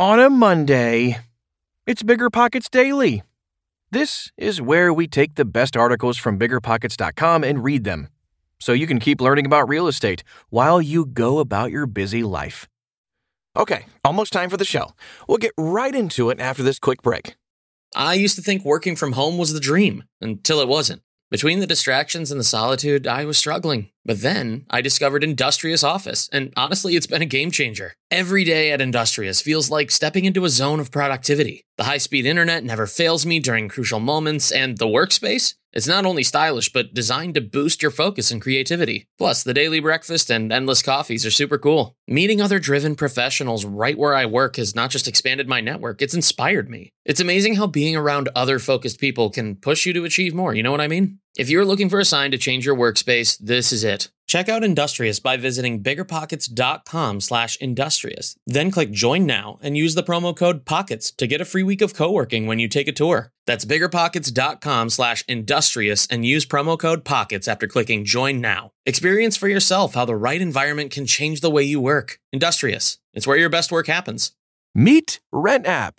On a Monday, it's BiggerPockets Daily. This is where we take the best articles from BiggerPockets.com and read them, so you can keep learning about real estate while you go about your busy life. Okay, almost time for the show. We'll get right into it after this quick break. I used to think working from home was the dream, until it wasn't. Between the distractions and the solitude, I was struggling. But then I discovered Industrious Office, and honestly, it's been a game changer. Every day at Industrious feels like stepping into a zone of productivity. The high-speed internet never fails me during crucial moments, and the workspace? It's not only stylish, but designed to boost your focus and creativity. Plus, the daily breakfast and endless coffees are super cool. Meeting other driven professionals right where I work has not just expanded my network, it's inspired me. It's amazing how being around other focused people can push you to achieve more, you know what I mean? If you're looking for a sign to change your workspace, this is it. Check out Industrious by visiting biggerpockets.com/industrious. Then click Join Now and use the promo code POCKETS to get a free week of co-working when you take a tour. That's biggerpockets.com/industrious and use promo code POCKETS after clicking Join Now. Experience for yourself how the right environment can change the way you work. Industrious. It's where your best work happens. Meet Rent App,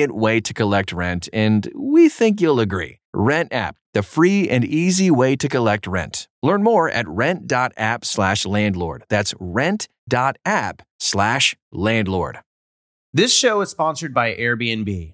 way to collect rent, and we think you'll agree. Rent App, the free and easy way to collect rent. Learn more at rent.app/landlord. That's rent.app/landlord. This show is sponsored by Airbnb.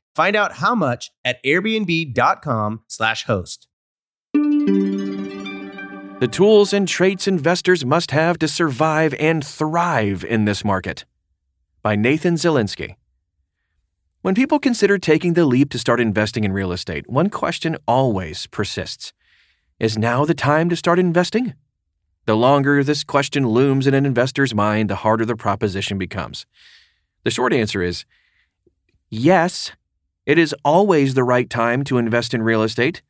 Find out how much at airbnb.com/host. The tools and traits investors must have to survive and thrive in this market. By Nathan Zielinski. When people consider taking the leap to start investing in real estate, one question always persists. Is now the time to start investing? The longer this question looms in an investor's mind, the harder the proposition becomes. The short answer is, yes, it is always the right time to invest in real estate.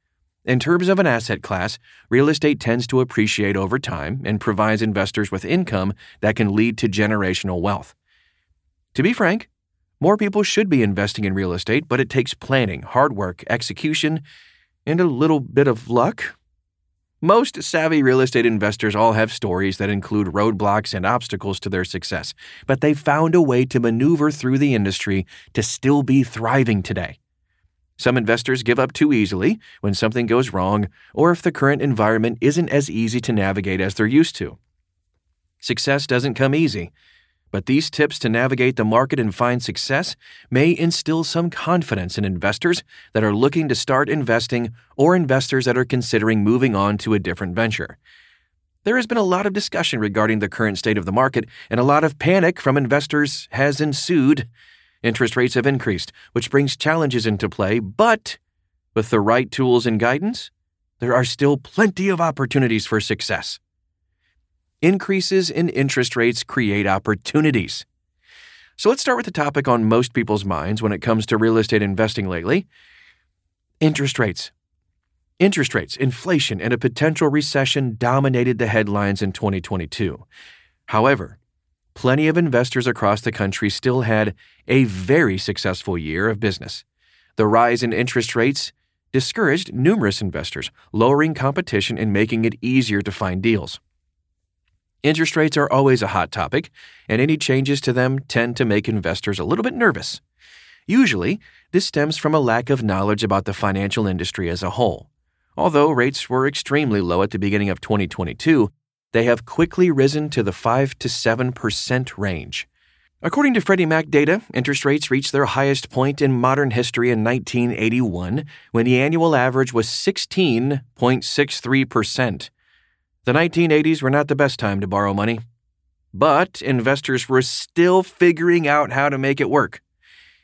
In terms of an asset class, real estate tends to appreciate over time and provides investors with income that can lead to generational wealth. To be frank, more people should be investing in real estate, but it takes planning, hard work, execution, and a little bit of luck. Most savvy real estate investors all have stories that include roadblocks and obstacles to their success, but they found a way to maneuver through the industry to still be thriving today. Some investors give up too easily when something goes wrong or if the current environment isn't as easy to navigate as they're used to. Success doesn't come easy, but these tips to navigate the market and find success may instill some confidence in investors that are looking to start investing or investors that are considering moving on to a different venture. There has been a lot of discussion regarding the current state of the market, and a lot of panic from investors has ensued. Interest rates have increased, which brings challenges into play, but with the right tools and guidance, there are still plenty of opportunities for success. Increases in interest rates create opportunities. So let's start with the topic on most people's minds when it comes to real estate investing lately: interest rates. Interest rates, inflation, and a potential recession dominated the headlines in 2022. However, plenty of investors across the country still had a very successful year of business. The rise in interest rates discouraged numerous investors, lowering competition and making it easier to find deals. Interest rates are always a hot topic, and any changes to them tend to make investors a little bit nervous. Usually, this stems from a lack of knowledge about the financial industry as a whole. Although rates were extremely low at the beginning of 2022, they have quickly risen to the 5 to 7% range. According to Freddie Mac data, interest rates reached their highest point in modern history in 1981, when the annual average was 16.63%. The 1980s were not the best time to borrow money, but investors were still figuring out how to make it work.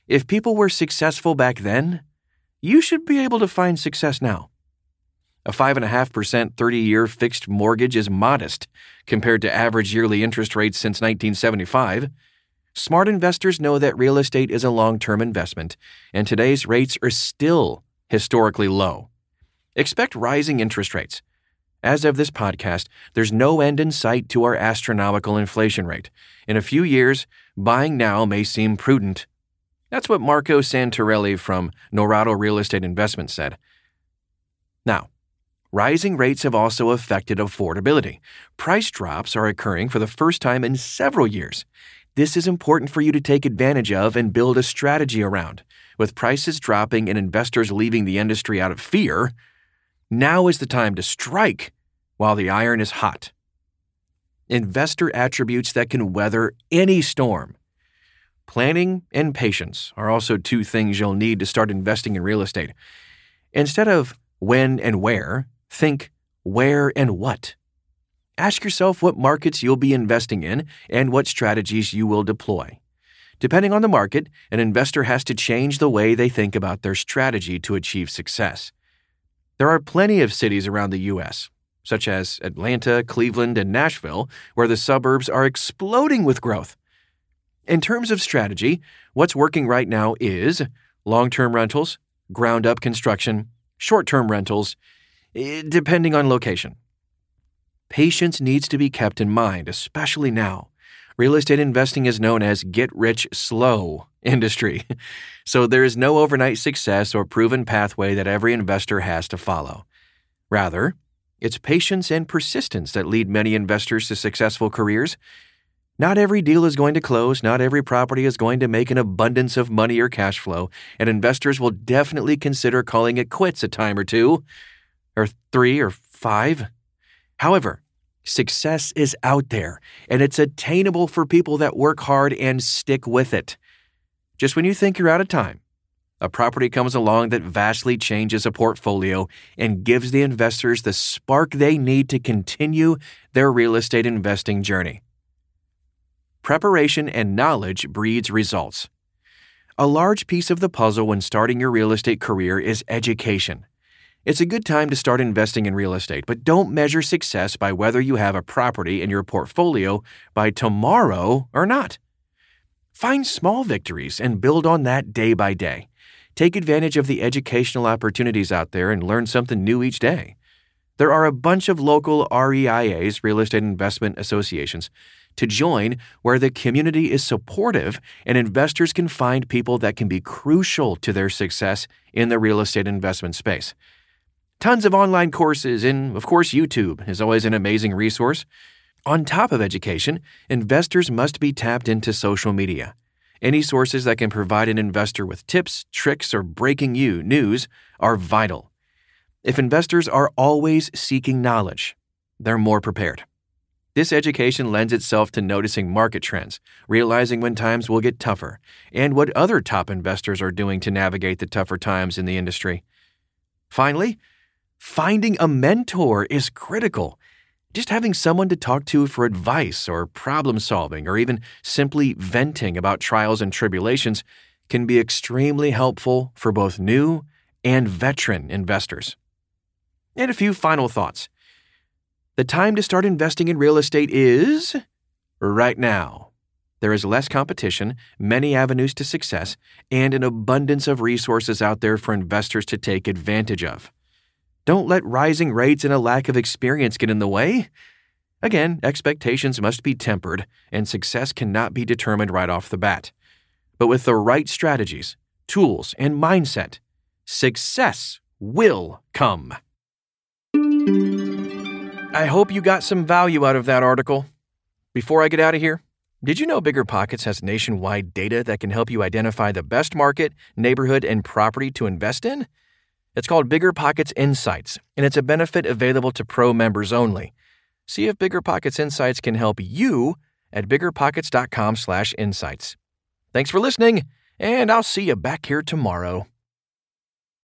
If people were successful back then, you should be able to find success now. A 5.5% 30-year fixed mortgage is modest compared to average yearly interest rates since 1975. Smart investors know that real estate is a long-term investment, and today's rates are still historically low. Expect rising interest rates. As of this podcast, there's no end in sight to our astronomical inflation rate. In a few years, buying now may seem prudent. That's what Marco Santarelli from Norada Real Estate Investments said. Now, rising rates have also affected affordability. Price drops are occurring for the first time in several years. This is important for you to take advantage of and build a strategy around. With prices dropping and investors leaving the industry out of fear, now is the time to strike while the iron is hot. Investor attributes that can weather any storm. Planning and patience are also two things you'll need to start investing in real estate. Instead of when and where, think where and what. Ask yourself what markets you'll be investing in and what strategies you will deploy. Depending on the market, an investor has to change the way they think about their strategy to achieve success. There are plenty of cities around the U.S., such as Atlanta, Cleveland, and Nashville, where the suburbs are exploding with growth. In terms of strategy, what's working right now is long-term rentals, ground-up construction, short-term rentals, depending on location. Patience needs to be kept in mind, especially now. Real estate investing is known as get-rich-slow industry, so there is no overnight success or proven pathway that every investor has to follow. Rather, it's patience and persistence that lead many investors to successful careers. Not every deal is going to close, not every property is going to make an abundance of money or cash flow, and investors will definitely consider calling it quits a time or two, or three, or five. However, success is out there, and it's attainable for people that work hard and stick with it. Just when you think you're out of time, a property comes along that vastly changes a portfolio and gives the investors the spark they need to continue their real estate investing journey. Preparation and knowledge breeds results. A large piece of the puzzle when starting your real estate career is education. It's a good time to start investing in real estate, but don't measure success by whether you have a property in your portfolio by tomorrow or not. Find small victories and build on that day by day. Take advantage of the educational opportunities out there and learn something new each day. There are a bunch of local REIAs, Real Estate Investment Associations, to join where the community is supportive and investors can find people that can be crucial to their success in the real estate investment space. Tons of online courses, and of course YouTube is always an amazing resource. On top of education, investors must be tapped into social media. Any sources that can provide an investor with tips, tricks, or breaking news are vital. If investors are always seeking knowledge, they're more prepared. This education lends itself to noticing market trends, realizing when times will get tougher, and what other top investors are doing to navigate the tougher times in the industry. Finally, finding a mentor is critical. Just having someone to talk to for advice or problem solving or even simply venting about trials and tribulations can be extremely helpful for both new and veteran investors. And a few final thoughts. The time to start investing in real estate is right now. There is less competition, many avenues to success, and an abundance of resources out there for investors to take advantage of. Don't let rising rates and a lack of experience get in the way. Again, expectations must be tempered, and success cannot be determined right off the bat. But with the right strategies, tools, and mindset, success will come. I hope you got some value out of that article. Before I get out of here, did you know BiggerPockets has nationwide data that can help you identify the best market, neighborhood, and property to invest in? It's called BiggerPockets Insights, and it's a benefit available to pro members only. See if BiggerPockets Insights can help you at biggerpockets.com/insights. Thanks for listening, and I'll see you back here tomorrow.